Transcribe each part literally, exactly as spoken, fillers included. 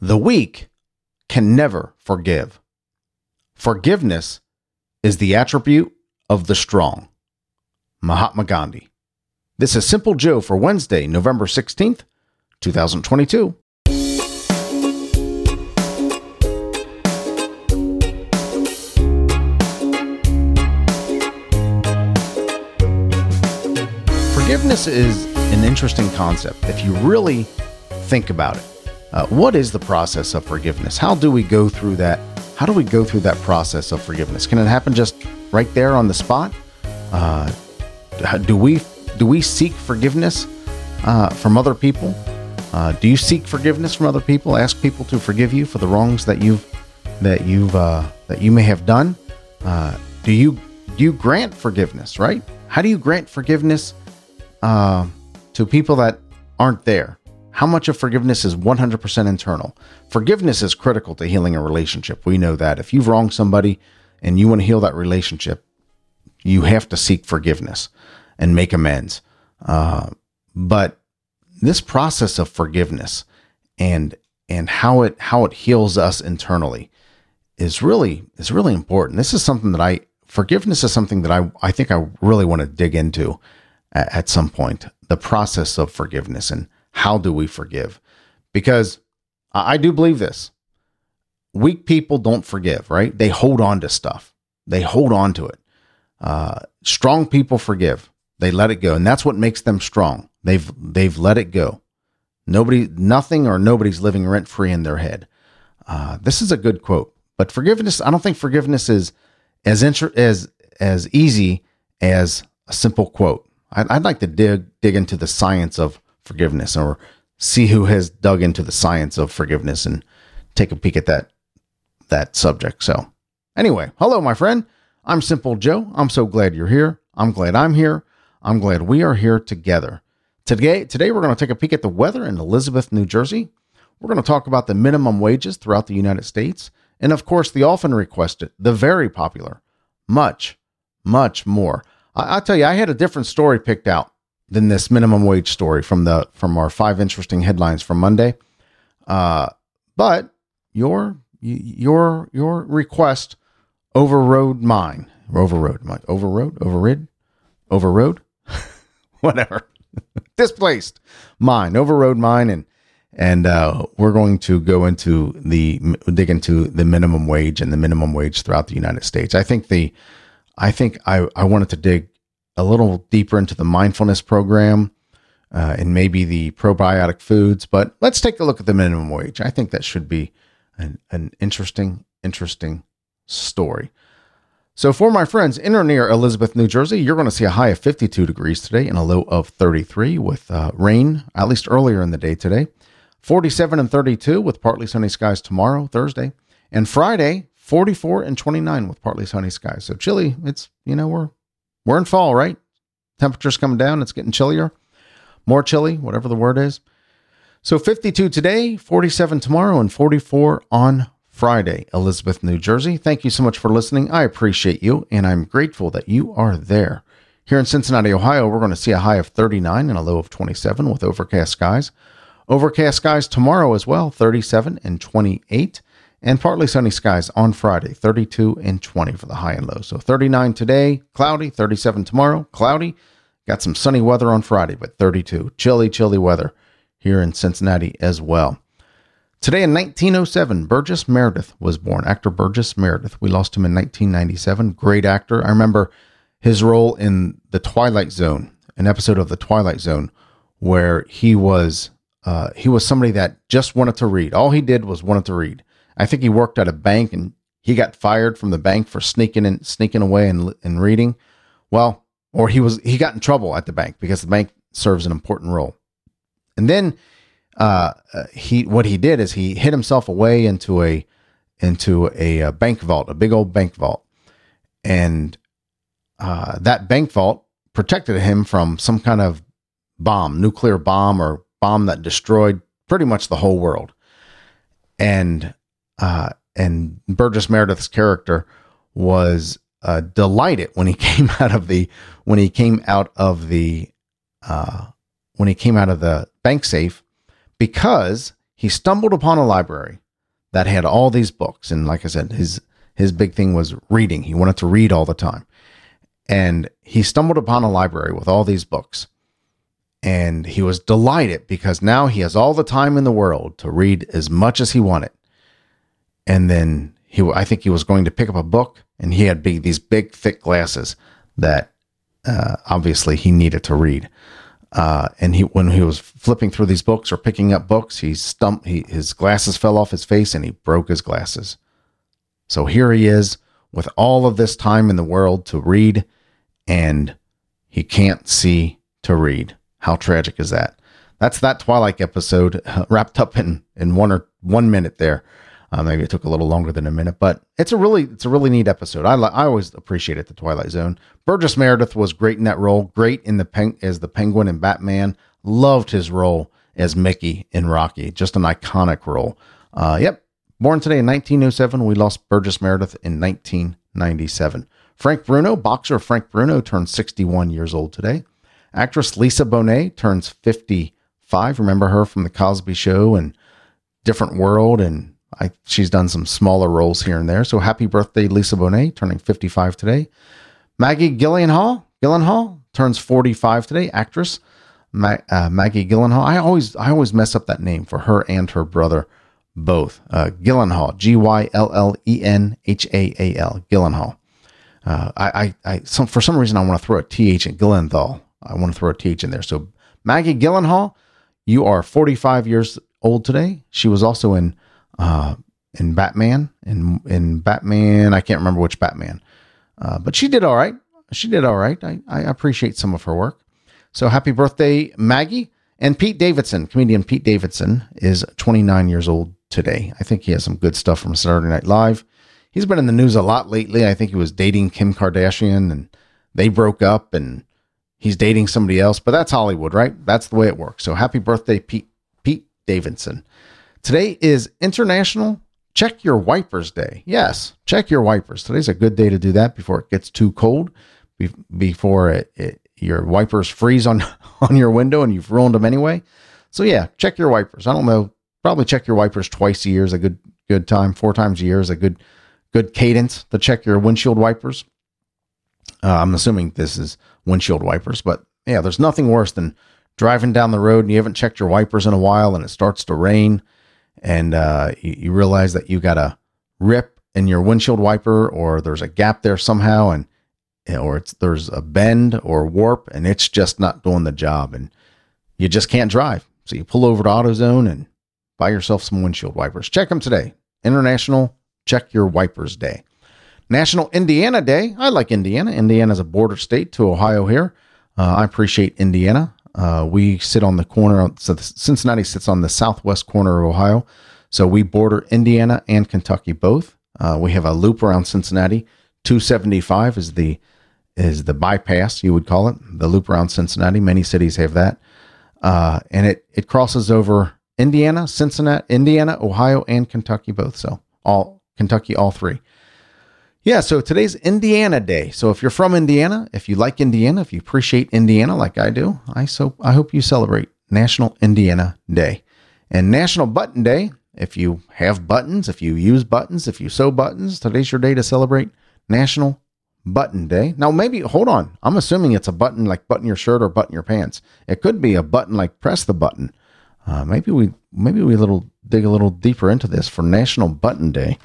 The weak can never forgive. Forgiveness is the attribute of the strong. Mahatma Gandhi. This is Simple Joe for Wednesday, November sixteenth, two thousand twenty-two. Forgiveness is an interesting concept if you really think about it. Uh, what is the process of forgiveness? How do we go through that? How do we go through that process of forgiveness? Can it happen just right there on the spot? Uh, do we do we seek forgiveness uh, from other people? Uh, do you seek forgiveness from other people? Ask people to forgive you for the wrongs that you've that you've uh, that you may have done. Uh, do you do you grant forgiveness? Right? How do you grant forgiveness? Uh, to people that aren't there? How much of forgiveness is one hundred percent internal? Forgiveness is critical to healing a relationship. We know that. If you've wronged somebody and you want to heal that relationship, you have to seek forgiveness and make amends. Uh, but this process of forgiveness and and how it how it heals us internally is really is really important. This is something that I forgiveness is something that I I think I really want to dig into at some point, the process of forgiveness and how do we forgive? Because I do believe this. Weak people don't forgive, right? They hold on to stuff. They hold on to it. Uh, strong people forgive. They let it go. And that's what makes them strong. They've, they've let it go. Nobody, nothing or nobody's living rent free in their head. Uh, this is a good quote, but forgiveness, I don't think forgiveness is as inter- as, as easy as a simple quote. I'd like to dig dig into the science of forgiveness, or see who has dug into the science of forgiveness and take a peek at that that subject. So anyway, hello, my friend. I'm Simple Joe. I'm so glad you're here. I'm glad I'm here. I'm glad we are here together. Today, today we're going to take a peek at the weather in Elizabeth, New Jersey. We're going to talk about the minimum wages throughout the United States. And of course, the often requested, the very popular, much, much more. I'll tell you, I had a different story picked out than this minimum wage story from the from our five interesting headlines from Monday. Uh, but your your your request overrode mine. Overrode mine. Overrode? Overrid? Overrode? Whatever. Displaced mine. Overrode mine, and and uh, we're going to go into the dig into the minimum wage and the minimum wage throughout the United States. I think the I think I, I wanted to dig a little deeper into the mindfulness program uh, and maybe the probiotic foods, but let's take a look at the minimum wage. I think that should be an, an interesting, interesting story. So for my friends in or near Elizabeth, New Jersey, you're going to see a high of fifty-two degrees today and a low of thirty-three with uh, rain, at least earlier in the day today, forty-seven and thirty-two with partly sunny skies tomorrow, Thursday, and Friday, forty-four and twenty-nine with partly sunny skies. So chilly, it's, you know, we're, we're in fall, right? Temperatures coming down. It's getting chillier, more chilly, whatever the word is. So fifty-two today, forty-seven tomorrow, and forty-four on Friday, Elizabeth, New Jersey. Thank you so much for listening. I appreciate you. And I'm grateful that you are there. Here in Cincinnati, Ohio, we're going to see a high of thirty-nine and a low of twenty-seven with overcast skies. Overcast skies tomorrow as well, thirty-seven and twenty-eight. And partly sunny skies on Friday, thirty-two and twenty for the high and low. So thirty-nine today, cloudy, thirty-seven tomorrow, cloudy. Got some sunny weather on Friday, but thirty-two. Chilly, chilly weather here in Cincinnati as well. Today in nineteen oh seven, Burgess Meredith was born. Actor Burgess Meredith. We lost him in nineteen ninety-seven. Great actor. I remember his role in The Twilight Zone, an episode of The Twilight Zone, where he was uh, he was somebody that just wanted to read. All he did was wanted to read. I think he worked at a bank and he got fired from the bank for sneaking and sneaking away and, and reading. Well, or he was, he got in trouble at the bank because the bank serves an important role. And then, uh, he, what he did is he hid himself away into a, into a, a bank vault, a big old bank vault. And, uh, that bank vault protected him from some kind of bomb, nuclear bomb or bomb that destroyed pretty much the whole world. And, Uh, and Burgess Meredith's character was uh, delighted when he came out of the when he came out of the uh, when he came out of the bank safe, because he stumbled upon a library that had all these books. And like I said, his his big thing was reading. He wanted to read all the time. And he stumbled upon a library with all these books. And he was delighted because now he has all the time in the world to read as much as he wanted. And then he, I think he was going to pick up a book, and he had big, these big, thick glasses that uh, obviously he needed to read. Uh, and he, when he was flipping through these books or picking up books, he stumped, he, his glasses fell off his face and he broke his glasses. So here he is with all of this time in the world to read, and he can't see to read. How tragic is that? That's that Twilight episode wrapped up in, in one or one minute there. Uh, maybe it took a little longer than a minute, but it's a really, it's a really neat episode. I I always appreciated The Twilight Zone. Burgess Meredith was great in that role. Great in the pen, as the Penguin in Batman. Loved his role as Mickey in Rocky. Just an iconic role. Uh, yep. Born today in nineteen oh seven. We lost Burgess Meredith in nineteen ninety-seven. Frank Bruno, boxer Frank Bruno, turned sixty-one years old today. Actress Lisa Bonet turns fifty-five. Remember her from The Cosby Show and Different World, and I, she's done some smaller roles here and there. So happy birthday, Lisa Bonet, turning fifty-five today. Maggie Gyllenhaal, Gyllenhaal turns forty-five today. Actress Ma- uh, Maggie Gyllenhaal. I always, I always mess up that name for her and her brother, both. Uh, Gyllenhaal, G Y L L E N H A A L, Gyllenhaal. Uh, I, I, I some, for some reason I want to throw a T H in Gyllenhaal. I want to throw a T H in there. So Maggie Gyllenhaal, you are forty-five years old today. She was also in. Uh, in Batman, in in Batman, I can't remember which Batman, uh, but she did all right. She did all right. I, I appreciate some of her work. So happy birthday, Maggie. And Pete Davidson, comedian Pete Davidson, is twenty-nine years old today. I think he has some good stuff from Saturday Night Live. He's been in the news a lot lately. I think he was dating Kim Kardashian, and they broke up, and he's dating somebody else. But that's Hollywood, right? That's the way it works. So happy birthday, Pete Pete Davidson. Today is International Check Your Wipers Day. Yes, check your wipers. Today's a good day to do that before it gets too cold, before it, it, your wipers freeze on, on your window and you've ruined them anyway. So yeah, check your wipers. I don't know, probably check your wipers twice a year is a good good time. Four times a year is a good good cadence to check your windshield wipers. Uh, I'm assuming this is windshield wipers, but yeah, there's nothing worse than driving down the road and you haven't checked your wipers in a while and it starts to rain. And uh, you, you realize that you got a rip in your windshield wiper, or there's a gap there somehow, and or it's there's a bend or warp, and it's just not doing the job, and you just can't drive. So you pull over to AutoZone and buy yourself some windshield wipers. Check them today. International Check Your Wipers Day. National Indiana Day. I like Indiana. Indiana's a border state to Ohio here. Uh, I appreciate Indiana. Uh, we sit on the corner, so Cincinnati sits on the southwest corner of Ohio. So we border Indiana and Kentucky both. Uh, we have a loop around Cincinnati. two seventy-five is the is the bypass, you would call it, the loop around Cincinnati. Many cities have that. Uh, and it, it crosses over Indiana, Cincinnati, Indiana, Ohio, and Kentucky both. So all Kentucky, all three. Yeah, so today's Indiana Day. So if you're from Indiana, if you like Indiana, if you appreciate Indiana like I do, I so I hope you celebrate National Indiana Day. And National Button Day, if you have buttons, if you use buttons, if you sew buttons, today's your day to celebrate National Button Day. Now maybe, hold on, I'm assuming it's a button like button your shirt or button your pants. It could be a button like press the button. Uh, maybe we maybe we little dig a little deeper into this for National Button Day.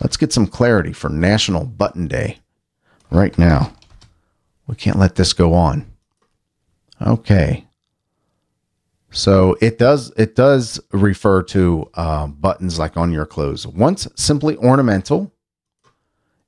Let's get some clarity for National Button Day right now. We can't let this go on. Okay. So it does it does refer to uh, buttons like on your clothes. Once simply ornamental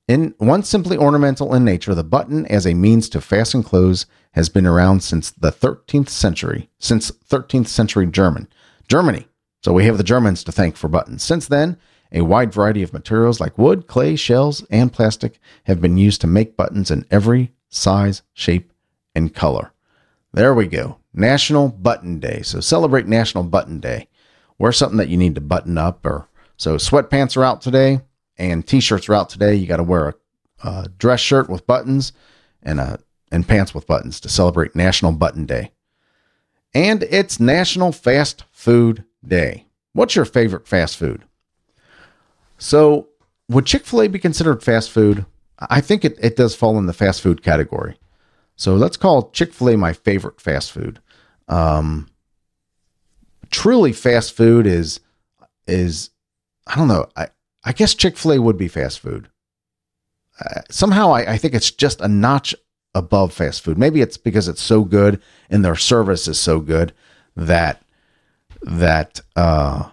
in once simply ornamental in nature, the button as a means to fasten clothes has been around since the thirteenth century, since thirteenth century German Germany. So we have the Germans to thank for buttons. Since then, a wide variety of materials like wood, clay, shells, and plastic have been used to make buttons in every size, shape, and color. There we go. National Button Day. So celebrate National Button Day. Wear something that you need to button up. Or so sweatpants are out today and t-shirts are out today. You got to wear a, a dress shirt with buttons and a, and pants with buttons to celebrate National Button Day. And it's National Fast Food Day. What's your favorite fast food? So would Chick-fil-A be considered fast food? I think it, it does fall in the fast food category. So let's call Chick-fil-A my favorite fast food. Um, truly fast food is, is, I don't know. I, I guess Chick-fil-A would be fast food. Uh, somehow I, I think it's just a notch above fast food. Maybe it's because it's so good and their service is so good that, that, uh,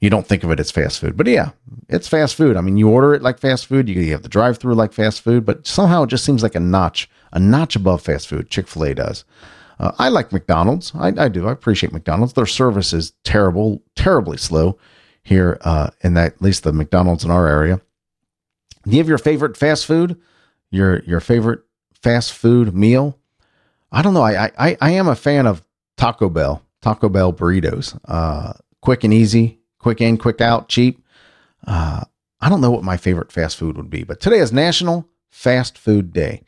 you don't think of it as fast food, but yeah, it's fast food. I mean, you order it like fast food. You have the drive-through like fast food, but somehow it just seems like a notch, a notch above fast food. Chick-fil-A does. Uh, I like McDonald's. I, I do. I appreciate McDonald's. Their service is terrible, terribly slow here uh, in that, at least the McDonald's in our area. Do you have your favorite fast food? Your your favorite fast food meal? I don't know. I I I am a fan of Taco Bell. Taco Bell burritos, uh, quick and easy. Quick in, quick out, cheap. Uh, I don't know what my favorite fast food would be, but today is National Fast Food Day,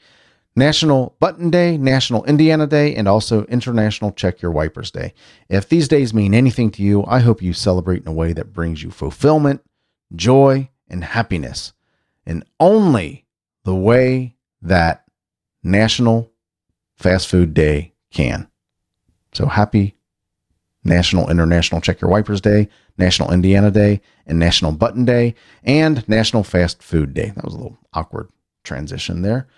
National Button Day, National Indiana Day, and also International Check Your Wipers Day. If these days mean anything to you, I hope you celebrate in a way that brings you fulfillment, joy, and happiness in only the way that National Fast Food Day can. So happy National International Check Your Wipers Day, National Indiana Day, and National Button Day, and National Fast Food Day. That was a little awkward transition there.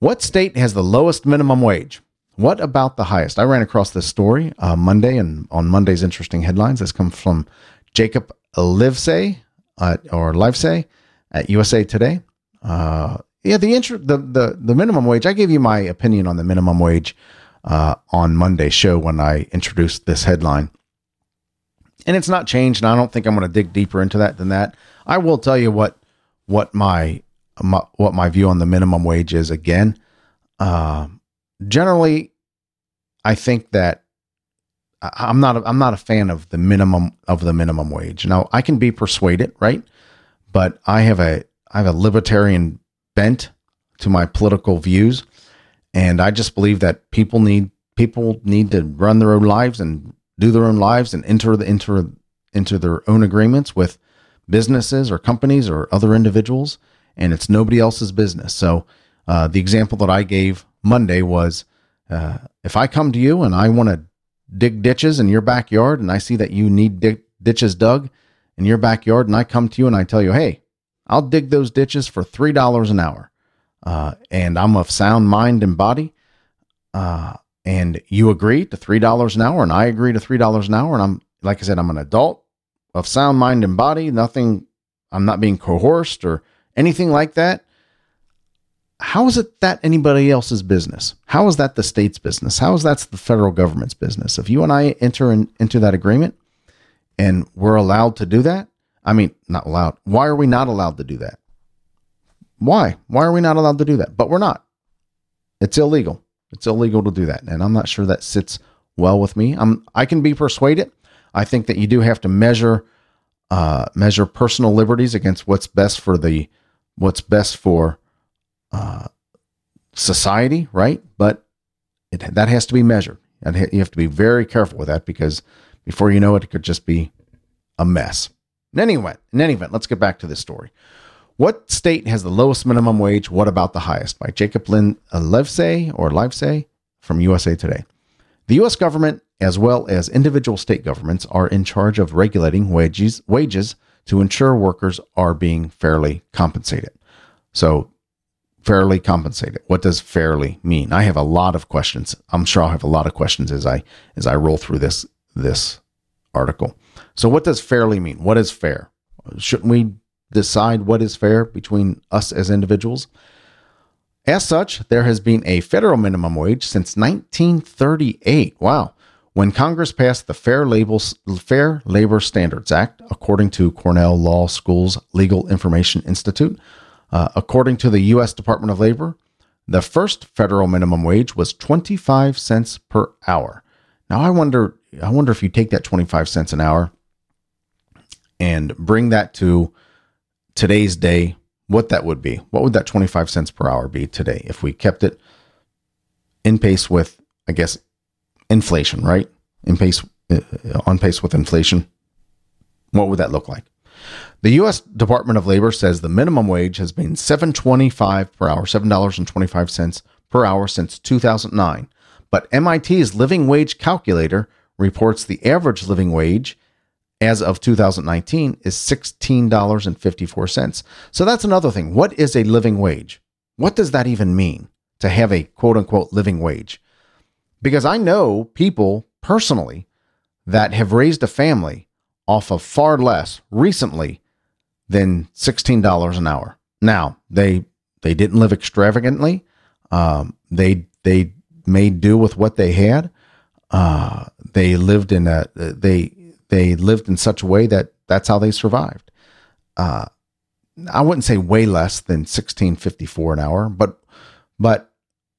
What state has the lowest minimum wage? What about the highest? I ran across this story uh, Monday, and on Monday's interesting headlines, this comes from Jacob Livesay uh, or Livesay at U S A Today. Uh, yeah, the, inter- the the the minimum wage. I gave you my opinion on the minimum wage uh, on Monday's show when I introduced this headline. And it's not changed, and I don't think I'm going to dig deeper into that than that. I will tell you what what my, my what my view on the minimum wage is. Again, um, generally, I think that I'm not a, I'm not a fan of the minimum of the minimum wage. Now, I can be persuaded, right? But I have a I have a libertarian bent to my political views, and I just believe that people need people need to run their own lives and do their own lives and enter the enter into their own agreements with businesses or companies or other individuals, and it's nobody else's business. So uh, the example that I gave Monday was uh, if I come to you and I want to dig ditches in your backyard and I see that you need dig- ditches dug in your backyard, and I come to you and I tell you, hey, I'll dig those ditches for three dollars an hour uh, and I'm of sound mind and body, uh, and you agree to three dollars an hour and I agree to three dollars an hour. And I'm, like I said, I'm an adult of sound mind and body, nothing, I'm not being coerced or anything like that. How is it that anybody else's business? How is that the state's business? How is that the federal government's business? If you and I enter in, into that agreement and we're allowed to do that, I mean, not allowed. Why are we not allowed to do that? Why? Why are we not allowed to do that? But we're not. It's illegal. It's illegal to do that. And I'm not sure that sits well with me. I'm, I can be persuaded. I think that you do have to measure, uh, measure personal liberties against what's best for the, what's best for, uh, society. Right. But it, that has to be measured, and you have to be very careful with that, because before you know it, it could just be a mess. In any event, in any event, let's get back to this story. What state has the lowest minimum wage? What about the highest? By Jacob Lynn uh, Livesay or Livesay from U S A Today. The U S government, as well as individual state governments, are in charge of regulating wages, wages to ensure workers are being fairly compensated. So fairly compensated. What does fairly mean? I have a lot of questions. I'm sure I'll have a lot of questions as I, as I roll through this, this article. So what does fairly mean? What is fair? Shouldn't we decide what is fair between us as individuals? As such, there has been a federal minimum wage since nineteen thirty-eight. Wow. When Congress passed the Fair Labor, Fair Labor Standards Act, according to Cornell Law School's Legal Information Institute, uh, according to the U S Department of Labor, the first federal minimum wage was twenty-five cents per hour. Now, I wonder, I wonder if you take that twenty-five cents an hour and bring that to today's day, what that would be. What would that twenty-five cents per hour be today if we kept it in pace with, I guess, inflation, right? In pace on pace with inflation, what would that look like? The U S Department of Labor says the minimum wage has been seven dollars and twenty-five cents per hour, seven dollars and twenty-five cents per hour since two thousand nine. But M I T's living wage calculator reports the average living wage as of two thousand nineteen is sixteen dollars and fifty-four cents. So that's another thing. What is a living wage? What does that even mean to have a quote unquote living wage? Because I know people personally that have raised a family off of far less recently than sixteen dollars an hour. Now, they they didn't live extravagantly. Um, they they made do with what they had. Uh, they lived in a they they lived in such a way that that's how they survived. Uh, I wouldn't say way less than sixteen fifty-four an hour, but but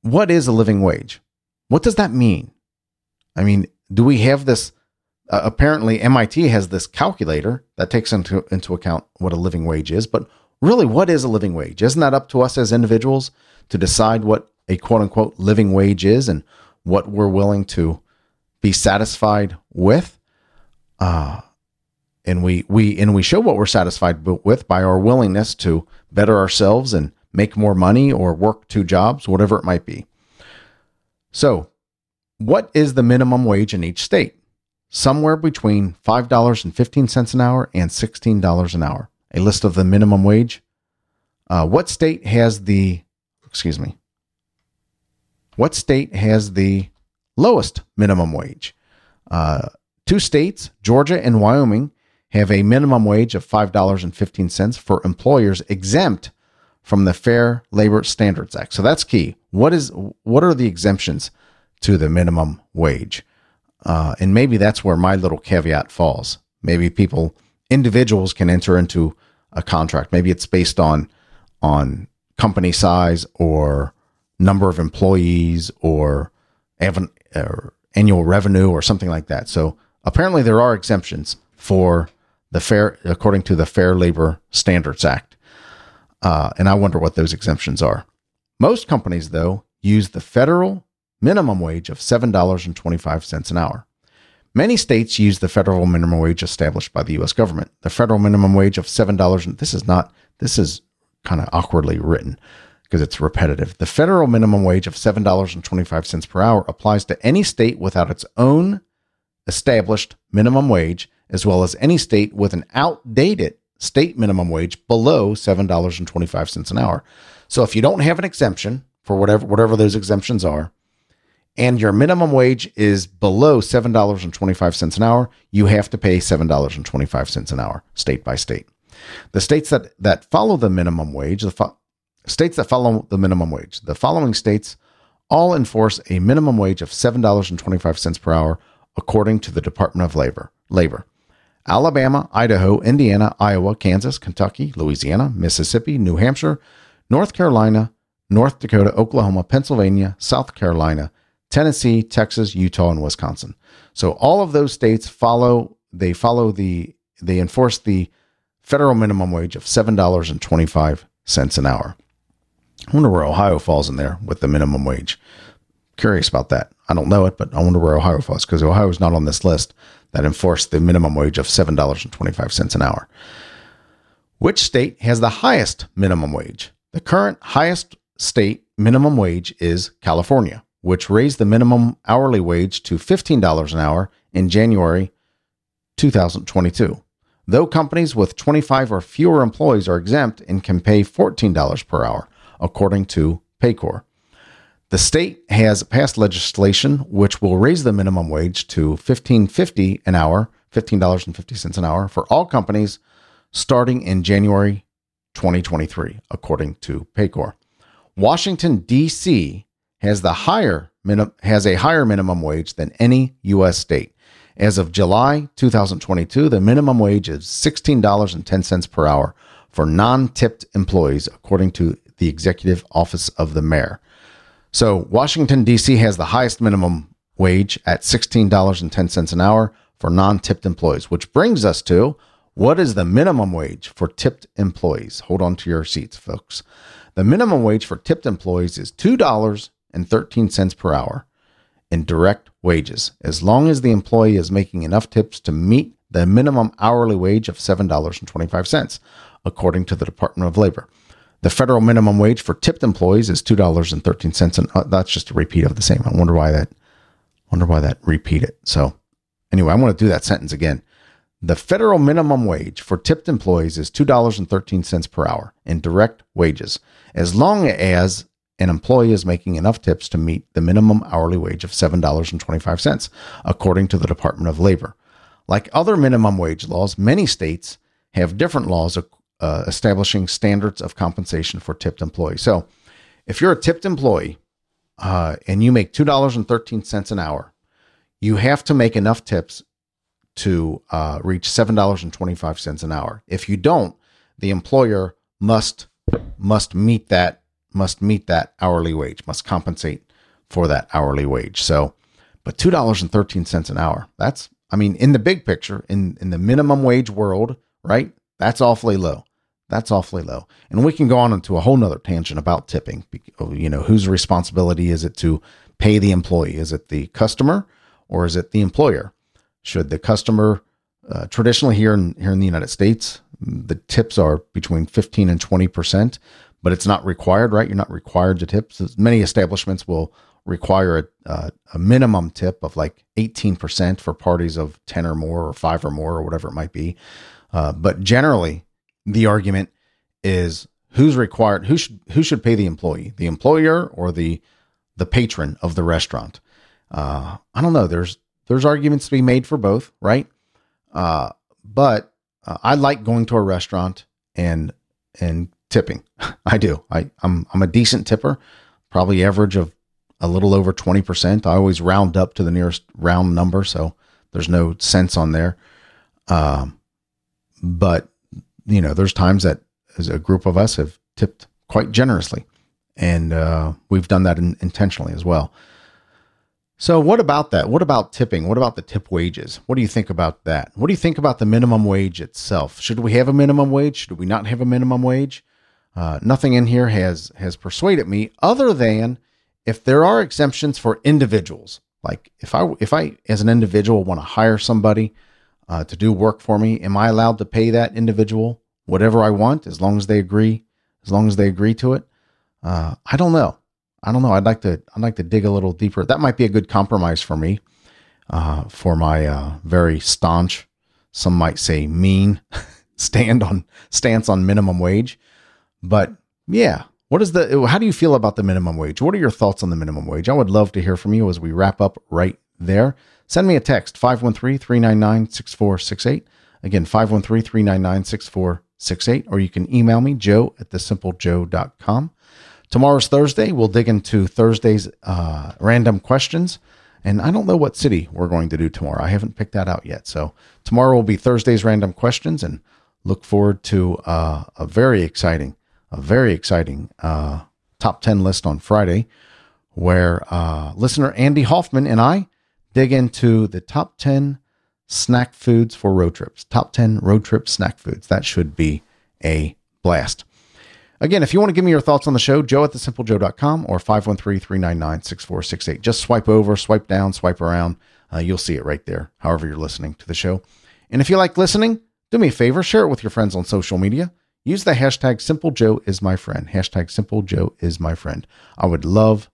what is a living wage? What does that mean? I mean, do we have this? Uh, apparently, M I T has this calculator that takes into, into account what a living wage is. But really, what is a living wage? Isn't that up to us as individuals to decide what a quote unquote living wage is and what we're willing to be satisfied with? Uh, and we we and we show what we're satisfied with by our willingness to better ourselves and make more money or work two jobs, whatever it might be. So, what is the minimum wage in each state? Somewhere between five dollars and fifteen cents an hour and sixteen dollars an hour. A list of the minimum wage. Uh, what state has the, excuse me, what state has the lowest minimum wage? Uh, two states, Georgia and Wyoming, have a minimum wage of five dollars and fifteen cents for employers exempt from the Fair Labor Standards Act. So that's key. What is, what are the exemptions to the minimum wage? Uh, and maybe that's where my little caveat falls. Maybe people, individuals can enter into a contract. Maybe it's based on, on company size or number of employees or, av- or annual revenue or something like that. So apparently there are exemptions for the fair, according to the Fair Labor Standards Act. Uh, and I wonder what those exemptions are. Most companies, though, use the federal minimum wage of seven dollars and twenty-five cents an hour. Many states use the federal minimum wage established by the U S government. The federal minimum wage of seven dollars, and this is not, this is kind of awkwardly written because it's repetitive. The federal minimum wage of seven dollars and twenty-five cents per hour applies to any state without its own established minimum wage, as well as any state with an outdated state minimum wage below seven dollars and twenty-five cents an hour. So if you don't have an exemption for whatever, whatever those exemptions are, and your minimum wage is below seven dollars and twenty-five cents an hour, you have to pay seven dollars and twenty-five cents an hour, state by state. The states that, that follow the minimum wage, the fo- states that follow the minimum wage, the following states all enforce a minimum wage of seven dollars and twenty-five cents per hour, according to the Department of Labor. Labor. Alabama, Idaho, Indiana, Iowa, Kansas, Kentucky, Louisiana, Mississippi, New Hampshire, North Carolina, North Dakota, Oklahoma, Pennsylvania, South Carolina, Tennessee, Texas, Utah, and Wisconsin. So all of those states follow, they follow the, they enforce the federal minimum wage of seven dollars and twenty-five cents an hour. I wonder where Ohio falls in there with the minimum wage. Curious about that. I don't know it, but I wonder where Ohio falls because Ohio is not on this list that enforced the minimum wage of seven dollars and twenty-five cents an hour. Which state has the highest minimum wage? The current highest state minimum wage is California, which raised the minimum hourly wage to fifteen dollars an hour in January twenty twenty-two. Though companies with twenty-five or fewer employees are exempt and can pay fourteen dollars per hour, according to Paycor. The state has passed legislation which will raise the minimum wage to fifteen fifty an hour, fifteen dollars and fifty cents an hour for all companies starting in January twenty twenty-three, according to Paycor. Washington, D C has the higher has a higher minimum wage than any U S state. As of July twenty twenty-two, the minimum wage is sixteen dollars and ten cents per hour for non-tipped employees, according to the Executive Office of the Mayor. So Washington, D C has the highest minimum wage at sixteen dollars and ten cents an hour for non-tipped employees, which brings us to what is the minimum wage for tipped employees? Hold on to your seats, folks. The minimum wage for tipped employees is two dollars and thirteen cents per hour in direct wages, as long as the employee is making enough tips to meet the minimum hourly wage of seven dollars and twenty-five cents, according to the Department of Labor. The federal minimum wage for tipped employees is two dollars and thirteen cents, and uh, that's just a repeat of the same. I wonder why that, wonder why that repeat it. So anyway, I want to do that sentence again. The federal minimum wage for tipped employees is two dollars and thirteen cents per hour in direct wages, as long as an employee is making enough tips to meet the minimum hourly wage of seven dollars and twenty-five cents, according to the Department of Labor. Like other minimum wage laws, many states have different laws uh, establishing standards of compensation for tipped employees. So if you're a tipped employee uh, and you make two dollars and thirteen cents an hour, you have to make enough tips to uh, reach seven dollars and twenty-five cents an hour. If you don't, the employer must must meet that must meet that hourly wage, must compensate for that hourly wage. So, but two dollars and thirteen cents an hour, that's, I mean, in the big picture, in, in the minimum wage world, right? That's awfully low. That's awfully low. And we can go on into a whole nother tangent about tipping. You know, whose responsibility is it to pay the employee? Is it the customer or is it the employer? Should the customer, uh, traditionally here in here in the United States, the tips are between fifteen and twenty percent, but it's not required, right? You're not required to tip. So many establishments will require a, uh, a minimum tip of like eighteen percent for parties of ten or more, or five or more, or whatever it might be. Uh, but generally, the argument is who's required, who should who should pay the employee, the employer or the the patron of the restaurant. Uh, I don't know. There's There's arguments to be made for both, right? Uh, but uh, I like going to a restaurant and and tipping. I do. I, I'm I'm a decent tipper, probably average of a little over twenty percent. I always round up to the nearest round number, so there's no sense on there. Um, but you know, there's times that as a group of us have tipped quite generously, and uh, we've done that in, intentionally as well. So what about that? What about tipping? What about the tip wages? What do you think about that? What do you think about the minimum wage itself? Should we have a minimum wage? Should we not have a minimum wage? Uh, nothing in here has has persuaded me, other than if there are exemptions for individuals. Like if I if I as an individual want to hire somebody uh, to do work for me, am I allowed to pay that individual whatever I want as long as they agree? As long as they agree to it? Uh, I don't know. I don't know. I'd like to, I'd like to dig a little deeper. That might be a good compromise for me, uh, for my, uh, very staunch, some might say mean stand on stance on minimum wage. But yeah, what is the, how do you feel about the minimum wage? What are your thoughts on the minimum wage? I would love to hear from you as we wrap up right there. Send me a text, five one three, three nine nine, six four six eight. Again, five one three, three nine nine, six four six eight, or you can email me, joe at thesimplejoe.com. Tomorrow's Thursday. We'll dig into Thursday's uh, random questions. And I don't know what city we're going to do tomorrow. I haven't picked that out yet. So tomorrow will be Thursday's random questions, and look forward to uh, a very exciting, a very exciting uh, top ten list on Friday, where uh, listener Andy Hoffman and I dig into the top ten snack foods for road trips, top ten road trip snack foods. That should be a blast. Again, if you want to give me your thoughts on the show, joe at thesimplejoe.com or five one three, three nine nine, six four six eight. Just swipe over, swipe down, swipe around. Uh, you'll see it right there, however you're listening to the show. And if you like listening, do me a favor, share it with your friends on social media. Use the hashtag SimpleJoeIsMyFriend, hashtag SimpleJoeIsMyFriend. I would love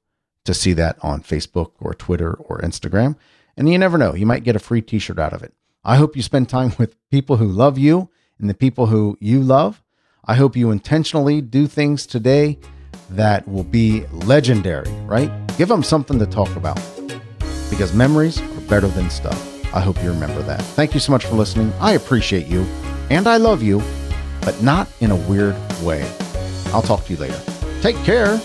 to see that on Facebook or Twitter or Instagram. And you never know, you might get a free t-shirt out of it. I hope you spend time with people who love you and the people who you love. I hope you intentionally do things today that will be legendary, right? Give them something to talk about, because memories are better than stuff. I hope you remember that. Thank you so much for listening. I appreciate you, and I love you, but not in a weird way. I'll talk to you later. Take care.